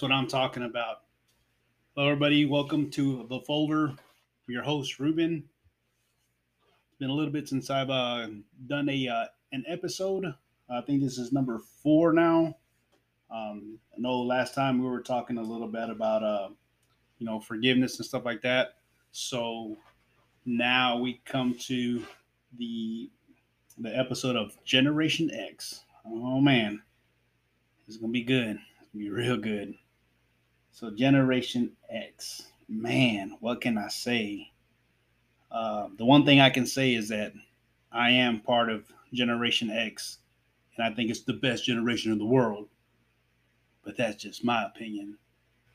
What I'm talking about. Hello everybody, welcome to The Folder. I'm your host Ruben. It's been a little bit since I've done an episode. I think this is number 4 now. I know last time we were talking a little bit about forgiveness and stuff like that. So now we come to the episode of Generation X. Oh man, it's gonna be good. It's gonna be real good. So Generation X, man, what can I say? The one thing I can say is that I am part of Generation X, and I think it's the best generation in the world. But that's just my opinion.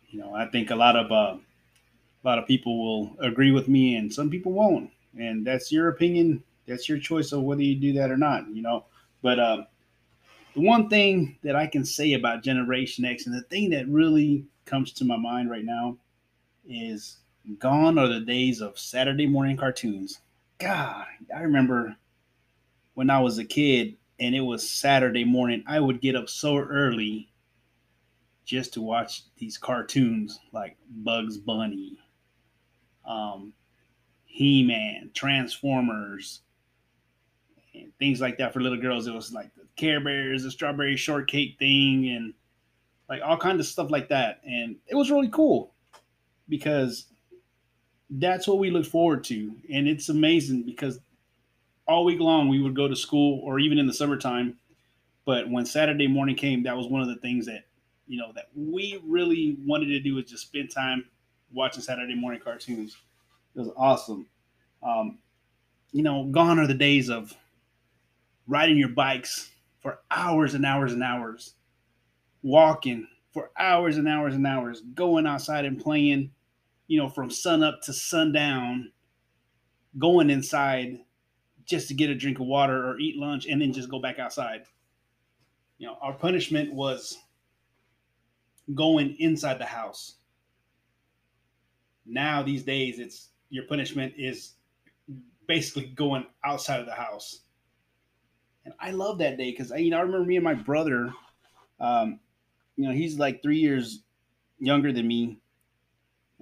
You know, I think a lot of people will agree with me, and some people won't. And that's your opinion. That's your choice of whether you do that or not. You know, but the one thing that I can say about Generation X, and the thing that really comes to my mind right now, is gone are the days of Saturday morning cartoons. God, I remember when I was a kid and it was Saturday morning, I would get up so early just to watch these cartoons like Bugs Bunny, He-Man, Transformers, and things like that. For little girls, it was like the Care Bears, the Strawberry Shortcake thing, and like all kinds of stuff like that. And it was really cool because that's what we look forward to. And it's amazing because all week long we would go to school or even in the summertime. But when Saturday morning came, that was one of the things that, you know, that we really wanted to do, was just spend time watching Saturday morning cartoons. It was awesome. Gone are the days of riding your bikes for hours and hours and hours, walking for hours and hours and hours, going outside and playing, from sun up to sundown, going inside just to get a drink of water or eat lunch and then just go back outside. Our punishment was going inside the house. Now these days, it's your punishment is basically going outside of the house. And I love that day because I remember me and my brother, he's like 3 years younger than me.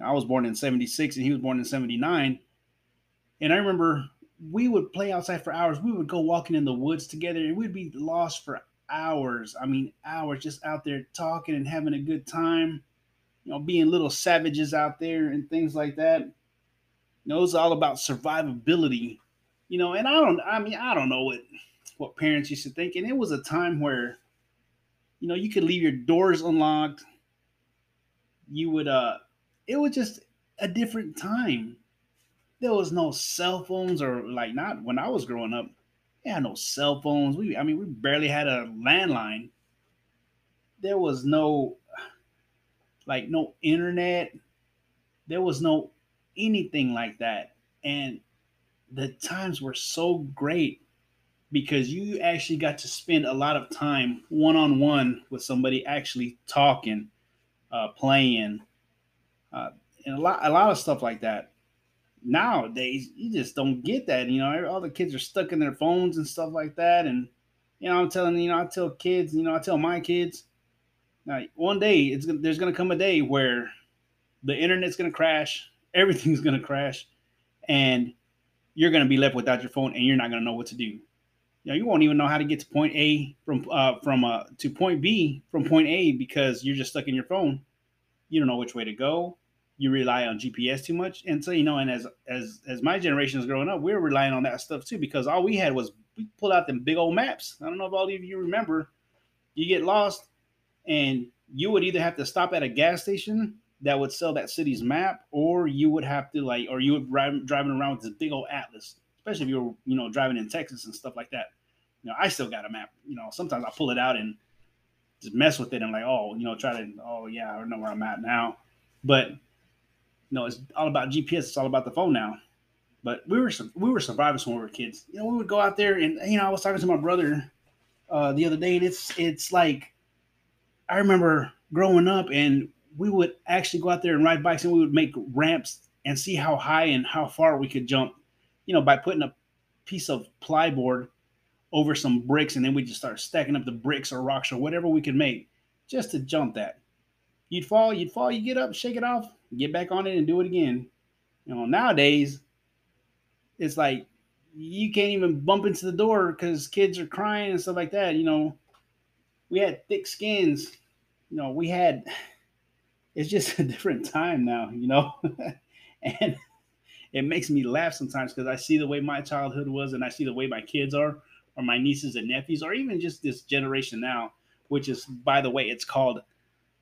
I was born in 76 and he was born in 79. And I remember we would play outside for hours. We would go walking in the woods together and we'd be lost for hours. I mean, hours just out there talking and having a good time, being little savages out there and things like that. It was all about survivability, and I don't know what parents used to think. And it was a time where, you could leave your doors unlocked. You would, it was just a different time. There was no cell phones, or like, not when I was growing up. They had no cell phones. We barely had a landline. There was no internet. There was no anything like that. And the times were so great because you actually got to spend a lot of time one-on-one with somebody, actually talking, playing, and a lot of stuff like that. Nowadays, you just don't get that. All the kids are stuck in their phones and stuff like that. And, I tell my kids, like, one day there's going to come a day where the internet's going to crash. Everything's going to crash. And you're going to be left without your phone, and you're not going to know what to do. You know, you won't even know how to get to point A to point B from point A, because you're just stuck in your phone. You don't know which way to go. You rely on GPS too much. And so, you know, and as my generation is growing up, we were relying on that stuff too, because all we had was, we pulled out them big old maps. I don't know if all of you remember. You get lost, and you would either have to stop at a gas station that would sell that city's map, or you would have to like, or you would driving around with this big old atlas, especially if you were, you know, driving in Texas and stuff like that. You know, I still got a map. You know, sometimes I pull it out and just mess with it, and like, oh, you know, yeah, I don't know where I'm at now. But no, it's all about GPS. It's all about the phone now. But we were survivors when we were kids. You know, we would go out there, and you know, I was talking to my brother the other day, and it's like, I remember growing up, and we would actually go out there and ride bikes, and we would make ramps and see how high and how far we could jump, you know, by putting a piece of plyboard over some bricks. And then we just start stacking up the bricks or rocks or whatever we could make just to jump that. You'd fall, you get up, shake it off, get back on it, and do it again. You know, nowadays it's like you can't even bump into the door because kids are crying and stuff like that. You know, we had thick skins, you know, it's just a different time now, you know, and it makes me laugh sometimes because I see the way my childhood was, and I see the way my kids are, or my nieces and nephews, or even just this generation now, which is, by the way, it's called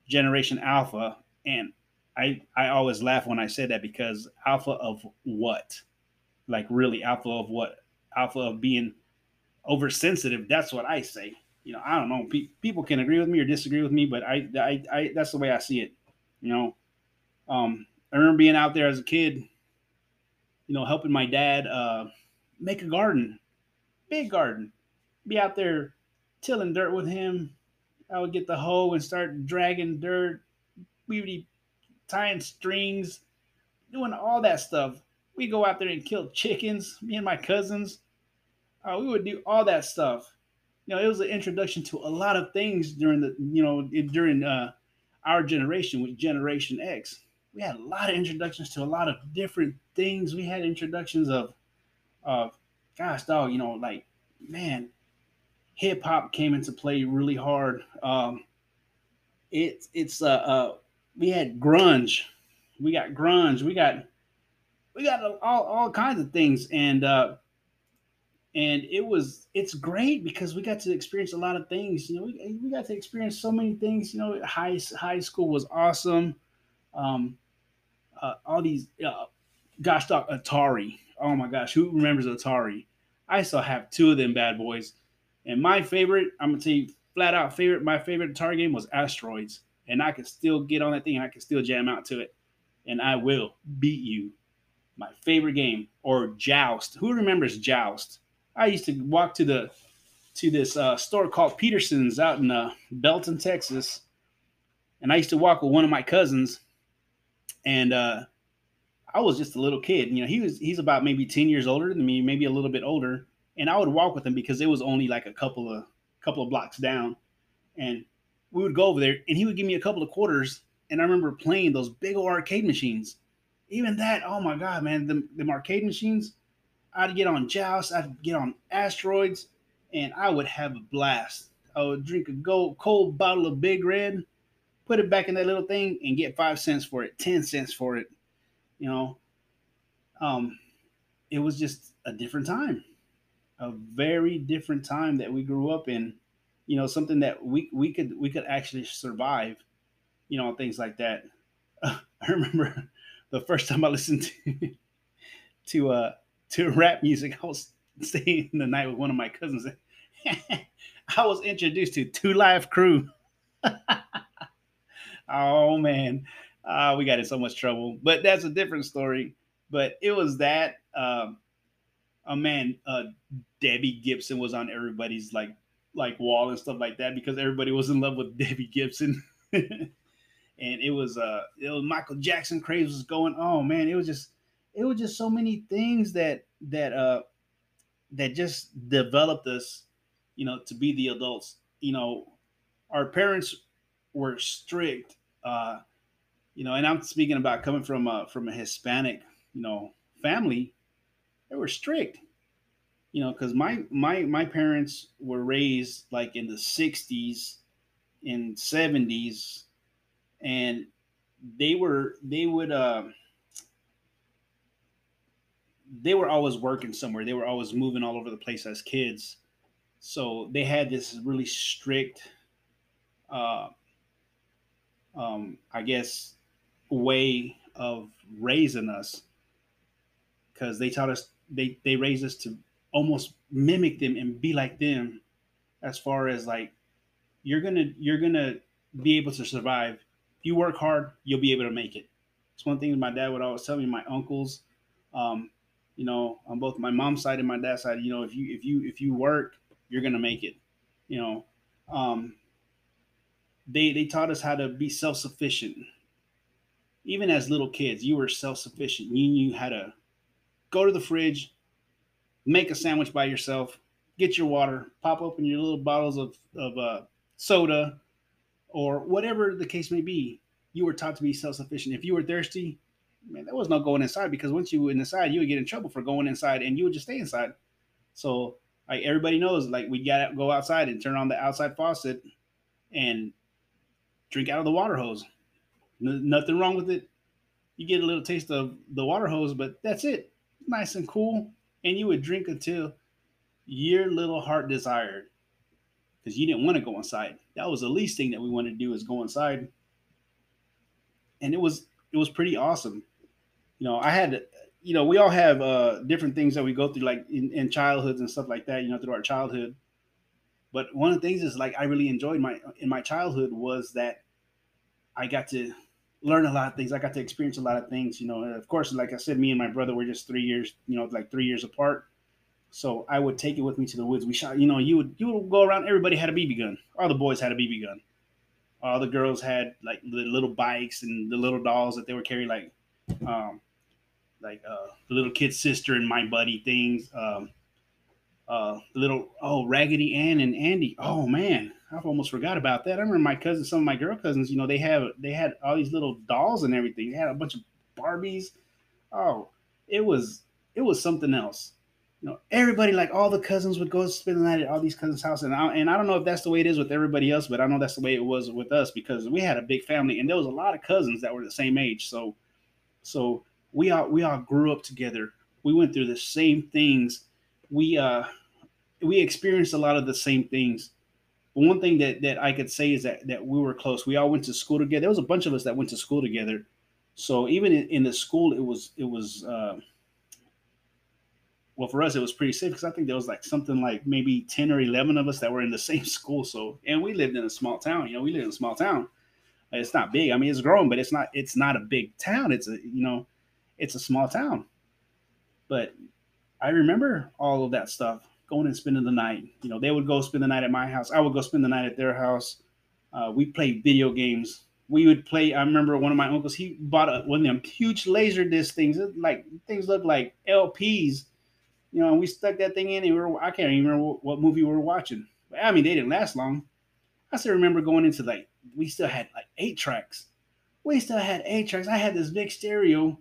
Generation Alpha. And I always laugh when I say that, because alpha of what? Like, really, alpha of what? Alpha of being oversensitive. That's what I say. You know, I don't know. People can agree with me or disagree with me, but I that's the way I see it. You know, I remember being out there as a kid, you know, helping my dad make a garden, big garden, be out there tilling dirt with him. I would get the hoe and start dragging dirt. We would be tying strings, doing all that stuff. We go out there and kill chickens, me and my cousins. We would do all that stuff. You know, it was an introduction to a lot of things during our generation with Generation X. We had a lot of introductions to a lot of different things. We had introductions of gosh, dog, you know, like, man, hip hop came into play really hard. We had grunge. We got grunge. We got all kinds of things. And it's great because we got to experience a lot of things. You know, we got to experience so many things. You know, high school was awesome. All these, gosh, dog, Atari. Oh my gosh, who remembers Atari? I still have two of them bad boys. And my favorite, I'm gonna tell you flat out favorite. My favorite Atari game was Asteroids, and I could still get on that thing. And I could still jam out to it, and I will beat you. My favorite game, or Joust. Who remembers Joust? I used to walk to this store called Peterson's out in Belton, Texas, and I used to walk with one of my cousins, and I was just a little kid. You know, he's about maybe 10 years older than me, maybe a little bit older, and I would walk with him because it was only like a couple of blocks down, and we would go over there, and he would give me a couple of quarters, and I remember playing those big old arcade machines. Even that, oh my God, man, the arcade machines. I'd get on Joust, I'd get on Asteroids, and I would have a blast. I would drink a cold bottle of Big Red, put it back in that little thing, and get 5 cents for it, 10 cents for it. You know, it was just a different time, a very different time that we grew up in. You know, something that we could actually survive. You know, things like that. I remember the first time I listened to rap music, I was staying the night with one of my cousins. I was introduced to Two Live Crew. Oh man, we got in so much trouble, but that's a different story. But it was that Debbie Gibson was on everybody's like wall and stuff like that because everybody was in love with Debbie Gibson. And it was Michael Jackson craze was going. Oh man, it was just so many things that just developed us, you know, to be the adults. You know, our parents were strict. you know, and I'm speaking about coming from a Hispanic, you know, family. They were strict, you know, because my parents were raised like in the 60s and 70s, and they were always working somewhere. They were always moving all over the place as kids. So they had this really strict, I guess, way of raising us, because they taught us, they raised us to almost mimic them and be like them, as far as like, you're gonna be able to survive. If you work hard, you'll be able to make it. It's one thing my dad would always tell me, my uncles, you know, on both my mom's side and my dad's side, you know, if you work, you're gonna make it, you know. They taught us how to be self-sufficient. Even as little kids, you were self-sufficient. You knew how to go to the fridge, make a sandwich by yourself, get your water, pop open your little bottles of soda, or whatever the case may be. You were taught to be self-sufficient. If you were thirsty, man, there was no going inside, because once you were inside, you would get in trouble for going inside, and you would just stay inside. So like everybody knows, like we got to go outside and turn on the outside faucet and drink out of the water hose. Nothing wrong with it. You get a little taste of the water hose, but that's it. Nice and cool. And you would drink until your little heart desired, because you didn't want to go inside. That was the least thing that we wanted to do, is go inside. And it was pretty awesome. You know, I had, you know, we all have different things that we go through, like in childhoods and stuff like that, you know, through our childhood. But one of the things is, like, I really enjoyed in my childhood was that I got to learn a lot of things. I got to experience a lot of things, you know. And of course, like I said, me and my brother were just 3 years, you know, like 3 years apart. So I would take it with me to the woods. We shot, you know, you would go around. Everybody had a BB gun. All the boys had a BB gun. All the girls had like the little bikes and the little dolls that they were carrying, like the little kid sister and my buddy things. Raggedy Ann and Andy. Oh man, I've almost forgot about that. I remember my cousins, some of my girl cousins, you know, they had all these little dolls and everything. They had a bunch of Barbies. Oh, it was something else. You know, everybody, like all the cousins would go spend the night at all these cousins' house. And I don't know if that's the way it is with everybody else, but I know that's the way it was with us, because we had a big family and there was a lot of cousins that were the same age. So we all grew up together. We went through the same things. We experienced a lot of the same things. But one thing that I could say is that we were close. We all went to school together. There was a bunch of us that went to school together. So even in the school, it was well, for us, it was pretty safe, because I think there was like something like maybe 10 or 11 of us that were in the same school. So, and we lived in a small town, you know, It's not big. I mean, it's growing, but it's not a big town. It's a small town. But I remember all of that stuff, going and spending the night. You know, they would go spend the night at my house. I would go spend the night at their house. We played video games. We would play. I remember one of my uncles, he bought one of them huge laser disc things. Like things looked like LPs, you know, and we stuck that thing in, and I can't even remember what movie we were watching. But I mean, they didn't last long. I still remember going into, like, we still had like 8 tracks. I had this big stereo.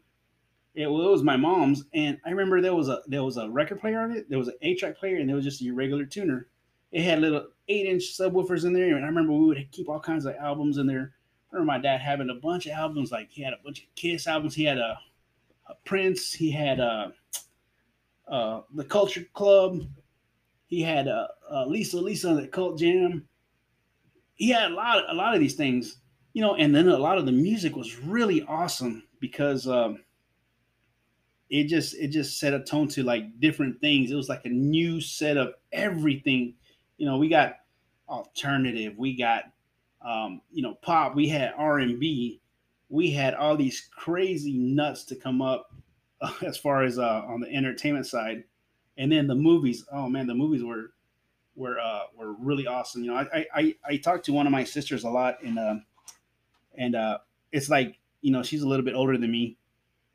It was my mom's, and I remember there was a record player on it. There was an 8-track player, and there was just a regular tuner. It had little 8-inch subwoofers in there, and I remember we would keep all kinds of albums in there. I remember my dad having a bunch of albums. Like, he had a bunch of Kiss albums. He had a Prince. He had the Culture Club. He had Lisa and the Cult Jam. He had a lot of these things, you know. And then a lot of the music was really awesome, because It just set a tone to like different things. It was like a new set of everything. You know, we got alternative, we got, you know, pop, we had R&B, we had all these crazy nuts to come up as far as on the entertainment side. And then the movies. Oh man, the movies were really awesome. You know, I talked to one of my sisters a lot, and it's like, you know, she's a little bit older than me.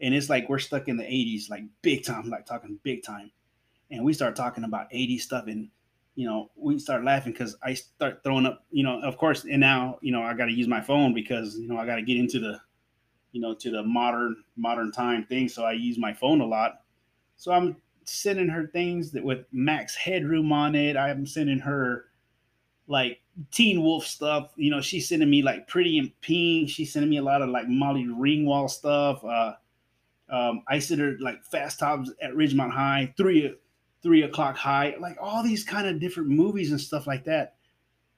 And it's like we're stuck in the 80s, like big time, like talking big time. And we start talking about 80s stuff, and, you know, we start laughing, because I start throwing up, you know, of course. And now, you know, I got to use my phone, because, you know, I got to get into the you know, to the modern time thing. So I use my phone a lot. So I'm sending her things that with Max Headroom on it. I'm sending her like Teen Wolf stuff. You know, she's sending me like Pretty in Pink. She's sending me a lot of like Molly Ringwald stuff. I sent her like Fast Times at Ridgemont High, Three O'clock High, like all these kind of different movies and stuff like that.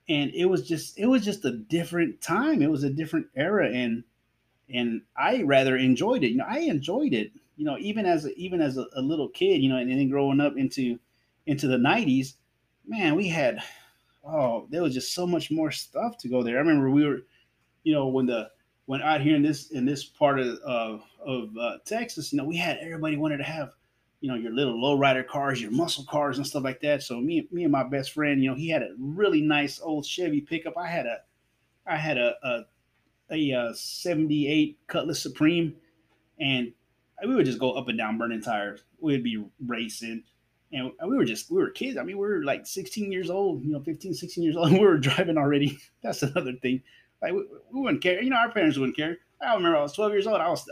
And it was just a different time. It was a different era, and I rather enjoyed it. You know, I enjoyed it. You know, even as a little kid. You know, and then growing up into the 90s, man, we had. Oh, there was just so much more stuff to go there. I remember we were, you know, when out here in this part of Texas, you know, we had everybody wanted to have, you know, your little lowrider cars, your muscle cars and stuff like that. So me and my best friend, you know, he had a really nice old Chevy pickup. I had a 78 Cutlass Supreme, and we would just go up and down burning tires. We'd be racing. And we were kids. I mean, we were like 16 years old, you know, 15, 16 years old. And we were driving already. That's another thing. Like we wouldn't care. You know, our parents wouldn't care. I remember I was 12 years old. I was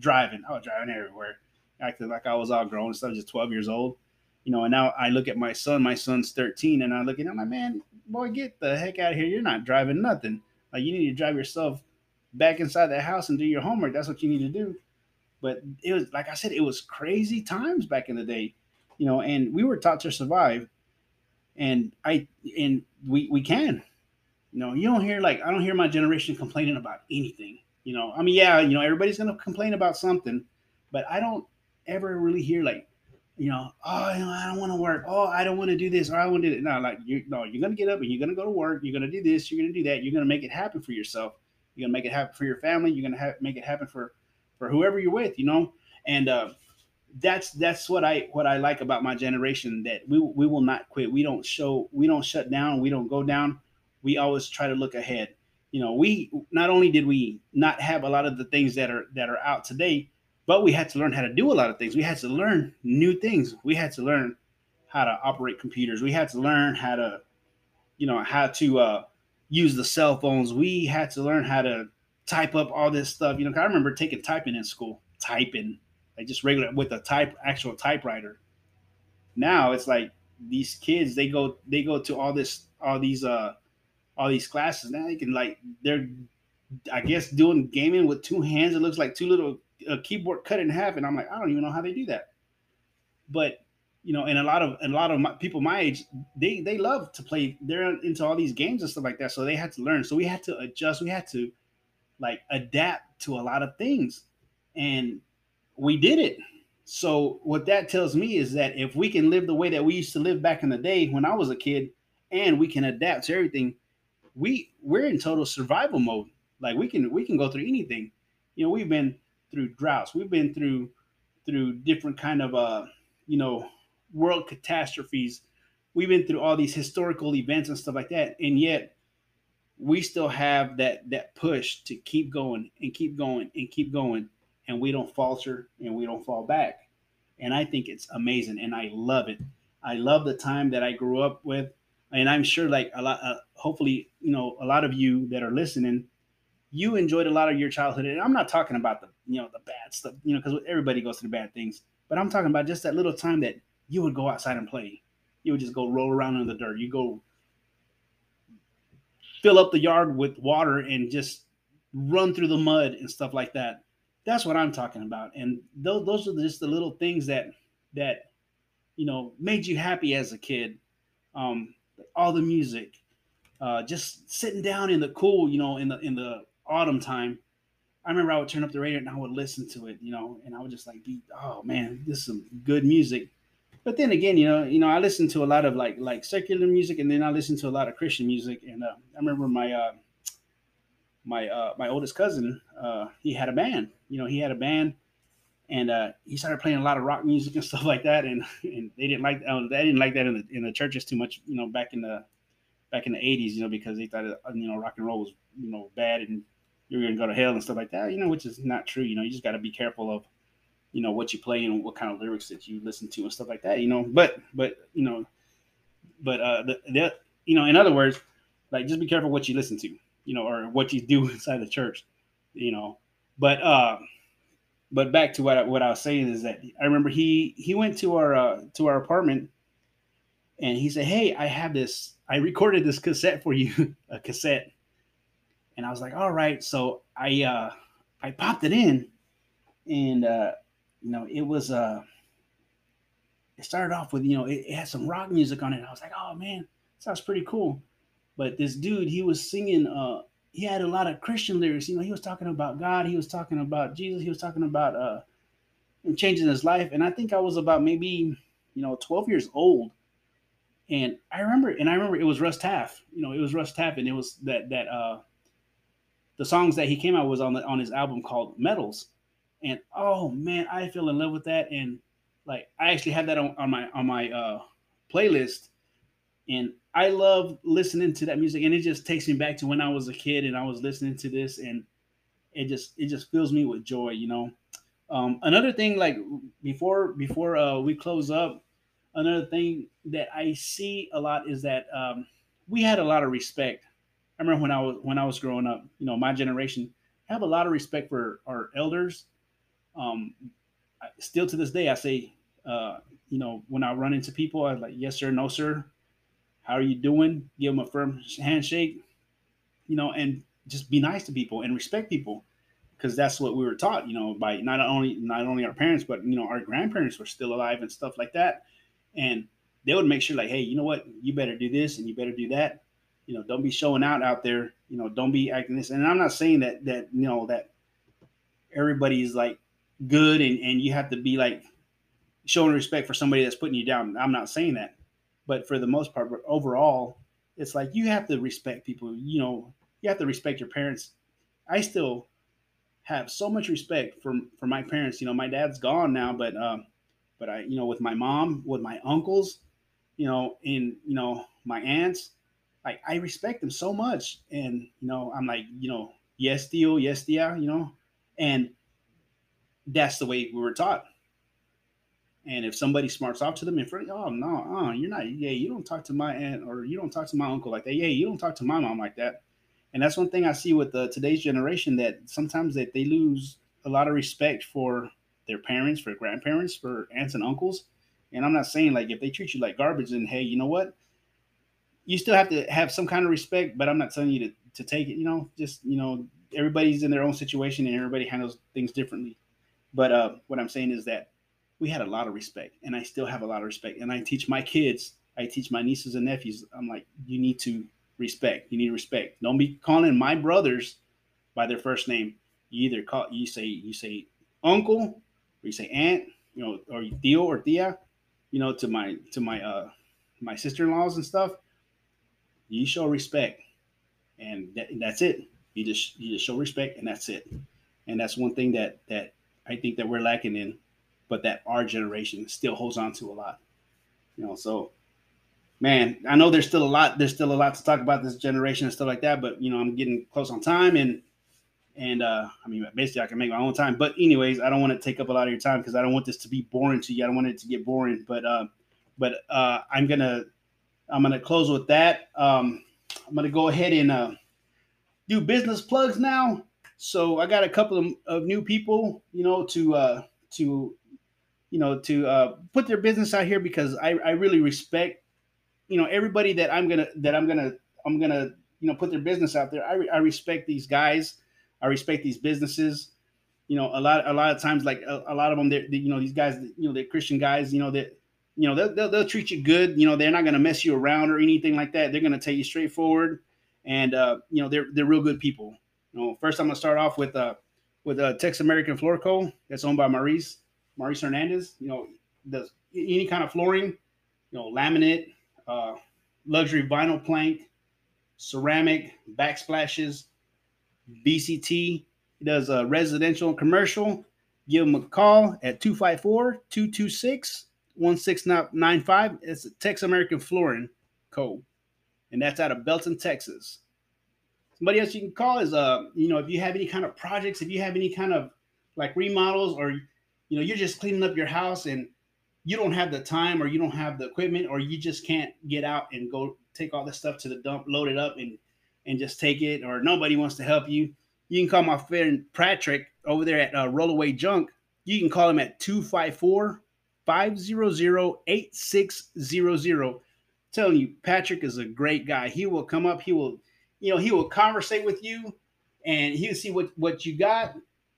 driving. I was driving everywhere. Acting like I was all grown and stuff, just 12 years old. You know, and now I look at my son. My son's 13. And I look at him like, man, boy, get the heck out of here. You're not driving nothing. Like you need to drive yourself back inside the house and do your homework. That's what you need to do. But it was, like I said, it was crazy times back in the day. You know, and we were taught to survive, and we can. You know, you don't hear I don't hear my generation complaining about anything. You know, I mean, yeah, you know, everybody's gonna complain about something, but I don't ever really hear you know, oh, you know, I don't want to work. Oh, I don't want to do this, or I want to do that. No, you're gonna get up and you're gonna go to work. You're gonna do this. You're gonna do that. You're gonna make it happen for yourself. You're gonna make it happen for your family. You're gonna make it happen for whoever you're with. You know, and that's what I like about my generation, that we will not quit. We don't shut down. We don't go down. We always try to look ahead. You know, we not only did we not have a lot of the things that are out today, but we had to learn how to do a lot of things. We had to learn new things. We had to learn how to operate computers. We had to learn how to, you know, use the cell phones. We had to learn how to type up all this stuff. You know, I remember taking typing in school, like just regular with a actual typewriter. Now it's like these kids, they go to all these classes. Now they can they're, I guess, doing gaming with two hands. It looks like two little keyboard cut in half. And I'm like, I don't even know how they do that. But, you know, and a lot of people my age, they love to play. They're into all these games and stuff like that. So they had to learn. So we had to adjust. We had to adapt to a lot of things. And we did it. So what that tells me is that if we can live the way that we used to live back in the day when I was a kid, and we can adapt to everything, we're in total survival mode. Like we can go through anything. You know, we've been through droughts. We've been through different kind of, you know, world catastrophes. We've been through all these historical events and stuff like that. And yet we still have that push to keep going and keep going and keep going. And we don't falter and we don't fall back. And I think it's amazing. And I love it. I love the time that I grew up with. And I'm sure a lot, hopefully, you know, a lot of you that are listening, you enjoyed a lot of your childhood. And I'm not talking about the bad stuff, you know, because everybody goes through bad things. But I'm talking about just that little time that you would go outside and play. You would just go roll around in the dirt. You go fill up the yard with water and just run through the mud and stuff like that. That's what I'm talking about. And those are just the little things that, you know, made you happy as a kid. All the music, just sitting down in the cool, you know, in the autumn time. I remember I would turn up the radio and I would listen to it, you know, and I would just oh man, this is some good music. But then again, you know, I listened to a lot of like secular music, and then I listened to a lot of Christian music. And I remember my oldest cousin, he had a band. You know, he had a band, and he started playing a lot of rock music and stuff like that. And they didn't like that in the churches too much. You know, back in the 80s. You know, because they thought, you know, rock and roll was, you know, bad and you were gonna go to hell and stuff like that. You know, which is not true. You know, you just got to be careful of, you know, what you play and what kind of lyrics that you listen to and stuff like that. You know, but in other words, just be careful what you listen to. You know, or what you do inside the church, you know, But back to what I was saying is that I remember he went to our apartment and he said, "Hey, I recorded this cassette for you," a cassette. And I was like, "All right." So I popped it in and, it was, it started off with, it had some rock music on it. I was like, "Oh man, sounds pretty cool." But this dude, he was singing, he had a lot of Christian lyrics. He was talking about God. He was talking about Jesus. He was talking about changing his life. And I think I was about maybe, 12 years old. And I remember it was Russ Taff. It was Russ Taff, and it was that the songs that he came out was on his album called Metals. And oh man, I fell in love with that. And like I actually have that on my playlist. And I love listening to that music, and it just takes me back to when I was a kid and I was listening to this, and it just fills me with joy, Another thing, like before we close up, another thing that I see a lot is that we had a lot of respect. I remember when I was growing up, my generation have a lot of respect for our elders. Still to this day, I say, when I run into people, I'm like, "Yes, sir. No, sir. How are you doing?" Give them a firm handshake, and just be nice to people and respect people, because that's what we were taught, by not only our parents, but, our grandparents were still alive and stuff like that. And they would make sure, like, "Hey, you know what, you better do this and you better do that. Don't be showing out there, don't be acting this." And I'm not saying that everybody's like good and you have to be like showing respect for somebody that's putting you down. I'm not saying that. But for the most part, overall, it's like you have to respect people. You have to respect your parents. I still have so much respect for my parents. My dad's gone now, but I, with my mom, with my uncles, and my aunts, like I respect them so much. And I'm like, "Yes, tío, yes, tía," and that's the way we were taught. And if somebody smarts off to them in front, "Oh no, you're not. Yeah, you don't talk to my aunt, or you don't talk to my uncle like that. Yeah, you don't talk to my mom like that." And that's one thing I see with today's generation, that sometimes that they lose a lot of respect for their parents, for grandparents, for aunts and uncles. And I'm not saying like if they treat you like garbage, then hey, you know what? You still have to have some kind of respect. But I'm not telling you to take it. Just everybody's in their own situation and everybody handles things differently. But what I'm saying is that we had a lot of respect, and I still have a lot of respect. And I teach my kids, I teach my nieces and nephews. I'm like, you need to respect. You need respect. Don't be calling my brothers by their first name. You either you say uncle, or you say aunt, or tío or tía, to my sister-in-laws and stuff. You show respect, and that's it. You just show respect, and that's it. And that's one thing that I think that we're lacking in, but that our generation still holds on to a lot, so man, I know there's still a lot to talk about this generation and stuff like that, but I'm getting close on time and I mean, basically I can make my own time, but anyways, I don't want to take up a lot of your time because I don't want this to be boring to you. I don't want it to get boring, but I'm going to close with that. I'm going to go ahead and, do business plugs now. So I got a couple of new people, to put their business out here, because I really respect, everybody that I'm gonna put their business out there. I respect these guys. I respect these businesses. A lot of times, like a lot of them, they're these guys, they're Christian guys, that, they'll treat you good. They're not going to mess you around or anything like that. They're going to take you straightforward. And, they're real good people. First I'm going to start off with Tex American Floor Co. That's owned by Maurice Hernandez. Does any kind of flooring, laminate, luxury vinyl plank, ceramic, backsplashes, BCT. He does residential and commercial. Give him a call at 254-226-1695. It's Tex American Flooring Co. And that's out of Belton, Texas. Somebody else you can call is, if you have any kind of projects, if you have any kind of like remodels, or, you're just cleaning up your house and you don't have the time, or you don't have the equipment, or you just can't get out and go take all this stuff to the dump, load it up and just take it, or nobody wants to help you. You can call my friend Patrick over there at Rollaway Junk. You can call him at 254-500-8600. I'm telling you, Patrick is a great guy. He will come up. He will, you know, he will conversate with you, and he'll see what you got.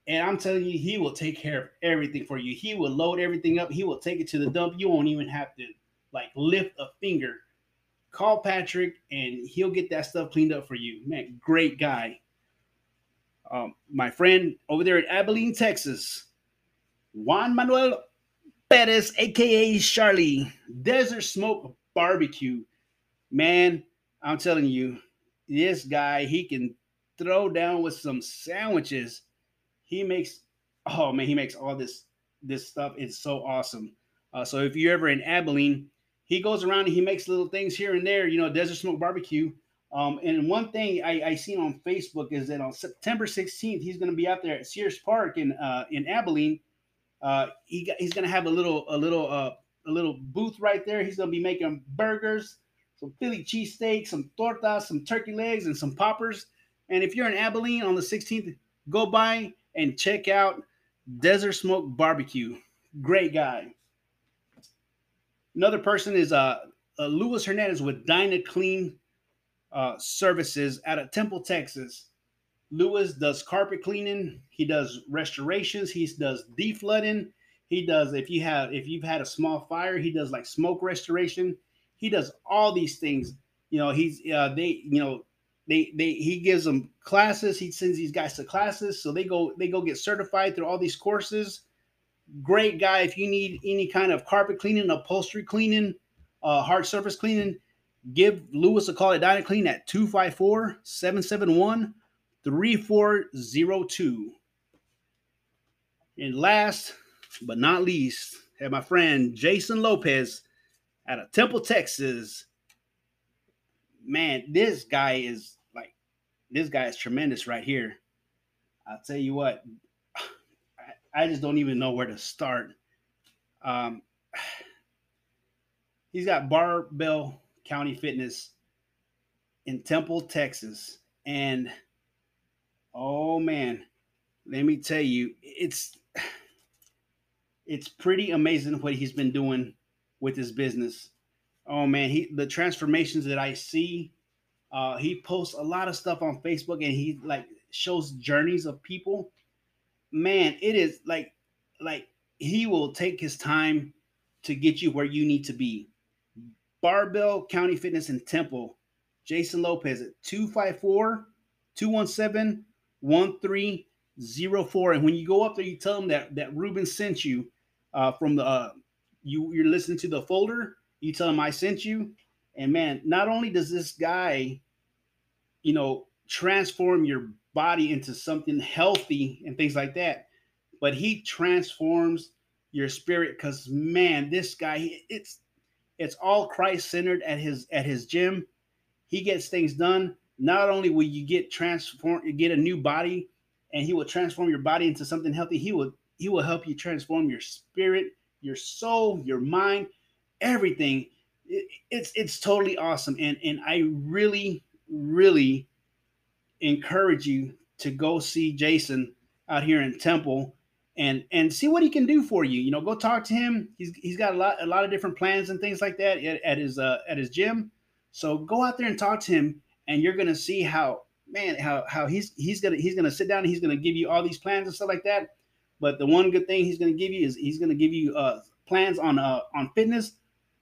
And I'm telling you, he will take care of everything for you. He will load everything up. He will take it to the dump. You won't even have to, like, lift a finger. Call Patrick, and he'll get that stuff cleaned up for you. Man, great guy. My friend over there at Abilene, Texas, Juan Manuel Perez, a.k.a. Charlie, Desert Smoke Barbecue. Man, I'm telling you, this guy, he can throw down with some sandwiches. He makes, oh, man, he makes all this stuff. It's so awesome. So if you're ever in Abilene, he goes around and he makes little things here and there, you know, Desert Smoke Barbecue. And one thing I seen on Facebook is that on September 16th, he's going to be out there at Sears Park in Abilene. He's going to have a little booth right there. He's going to be making burgers, some Philly cheesesteaks, some tortas, some turkey legs, and some poppers. And if you're in Abilene on the 16th, go by and check out Desert Smoke Barbecue. Great guy. Another person is Luis Hernandez with Dyna Clean Services out of Temple, Texas. Luis does carpet cleaning. He does restorations. He does deflooding. He does, if you've had a small fire, he does like smoke restoration. He does all these things. You know, he gives them classes. He sends these guys to classes, so they go get certified through all these courses. Great guy. If you need any kind of carpet cleaning, upholstery cleaning, hard surface cleaning, give Lewis a call at DynaClean at 254-771-3402. And last but not least, I have my friend Jason Lopez out of Temple, Texas. Man, this guy is tremendous right here. I'll tell you what. I just don't even know where to start. He's got Barbell County Fitness in Temple, Texas. And, oh, man, let me tell you, it's pretty amazing what he's been doing with his business. Oh, man, the transformations that I see, he posts a lot of stuff on Facebook, and he, like, shows journeys of people. Man, it is like he will take his time to get you where you need to be. Barbell County Fitness in Temple, Jason Lopez at 254-217-1304. And when you go up there, you tell him that Ruben sent you from the you're listening to the folder. You tell him I sent you. And man, not only does this guy, you know, transform your body into something healthy and things like that, but he transforms your spirit, because man, this guy, it's all Christ-centered at his gym. He gets things done. Not only will you get a new body, and he will transform your body into something healthy, he will help you transform your spirit, your soul, your mind, everything. It's totally awesome, and I really, really encourage you to go see Jason out here in Temple and see what he can do for you. You know, go talk to him. He's got a lot of different plans and things like that at his gym. So go out there and talk to him, and you're gonna see how he's gonna sit down and he's gonna give you all these plans and stuff like that. But the one good thing he's gonna give you is he's gonna give you plans on fitness,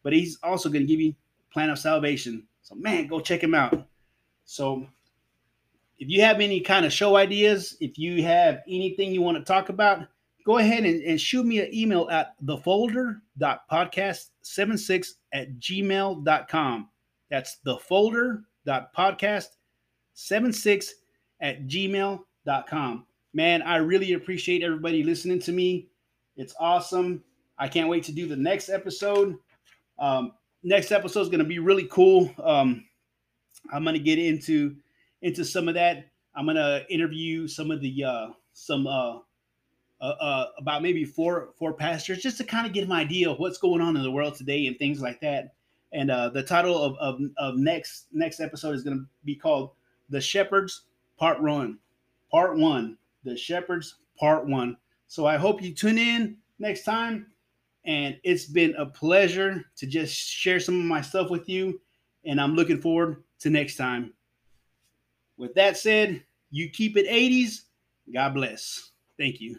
but he's also gonna give you a plan of salvation. So man, go check him out. So if you have any kind of show ideas, if you have anything you want to talk about, go ahead and shoot me an email at thefolder.podcast76@gmail.com. That's thefolder.podcast76@gmail.com. Man, I really appreciate everybody listening to me. It's awesome. I can't wait to do the next episode. Next episode is going to be really cool. I'm going to get into some of that. I'm gonna interview some of the about maybe four pastors, just to kind of get an idea of what's going on in the world today and things like that. And the title of next episode is going to be called "The Shepherds Part One." Part 1, The Shepherds, Part 1. So I hope you tune in next time. And it's been a pleasure to just share some of my stuff with you. And I'm looking forward to next time. With that said, you keep it 80s. God bless. Thank you.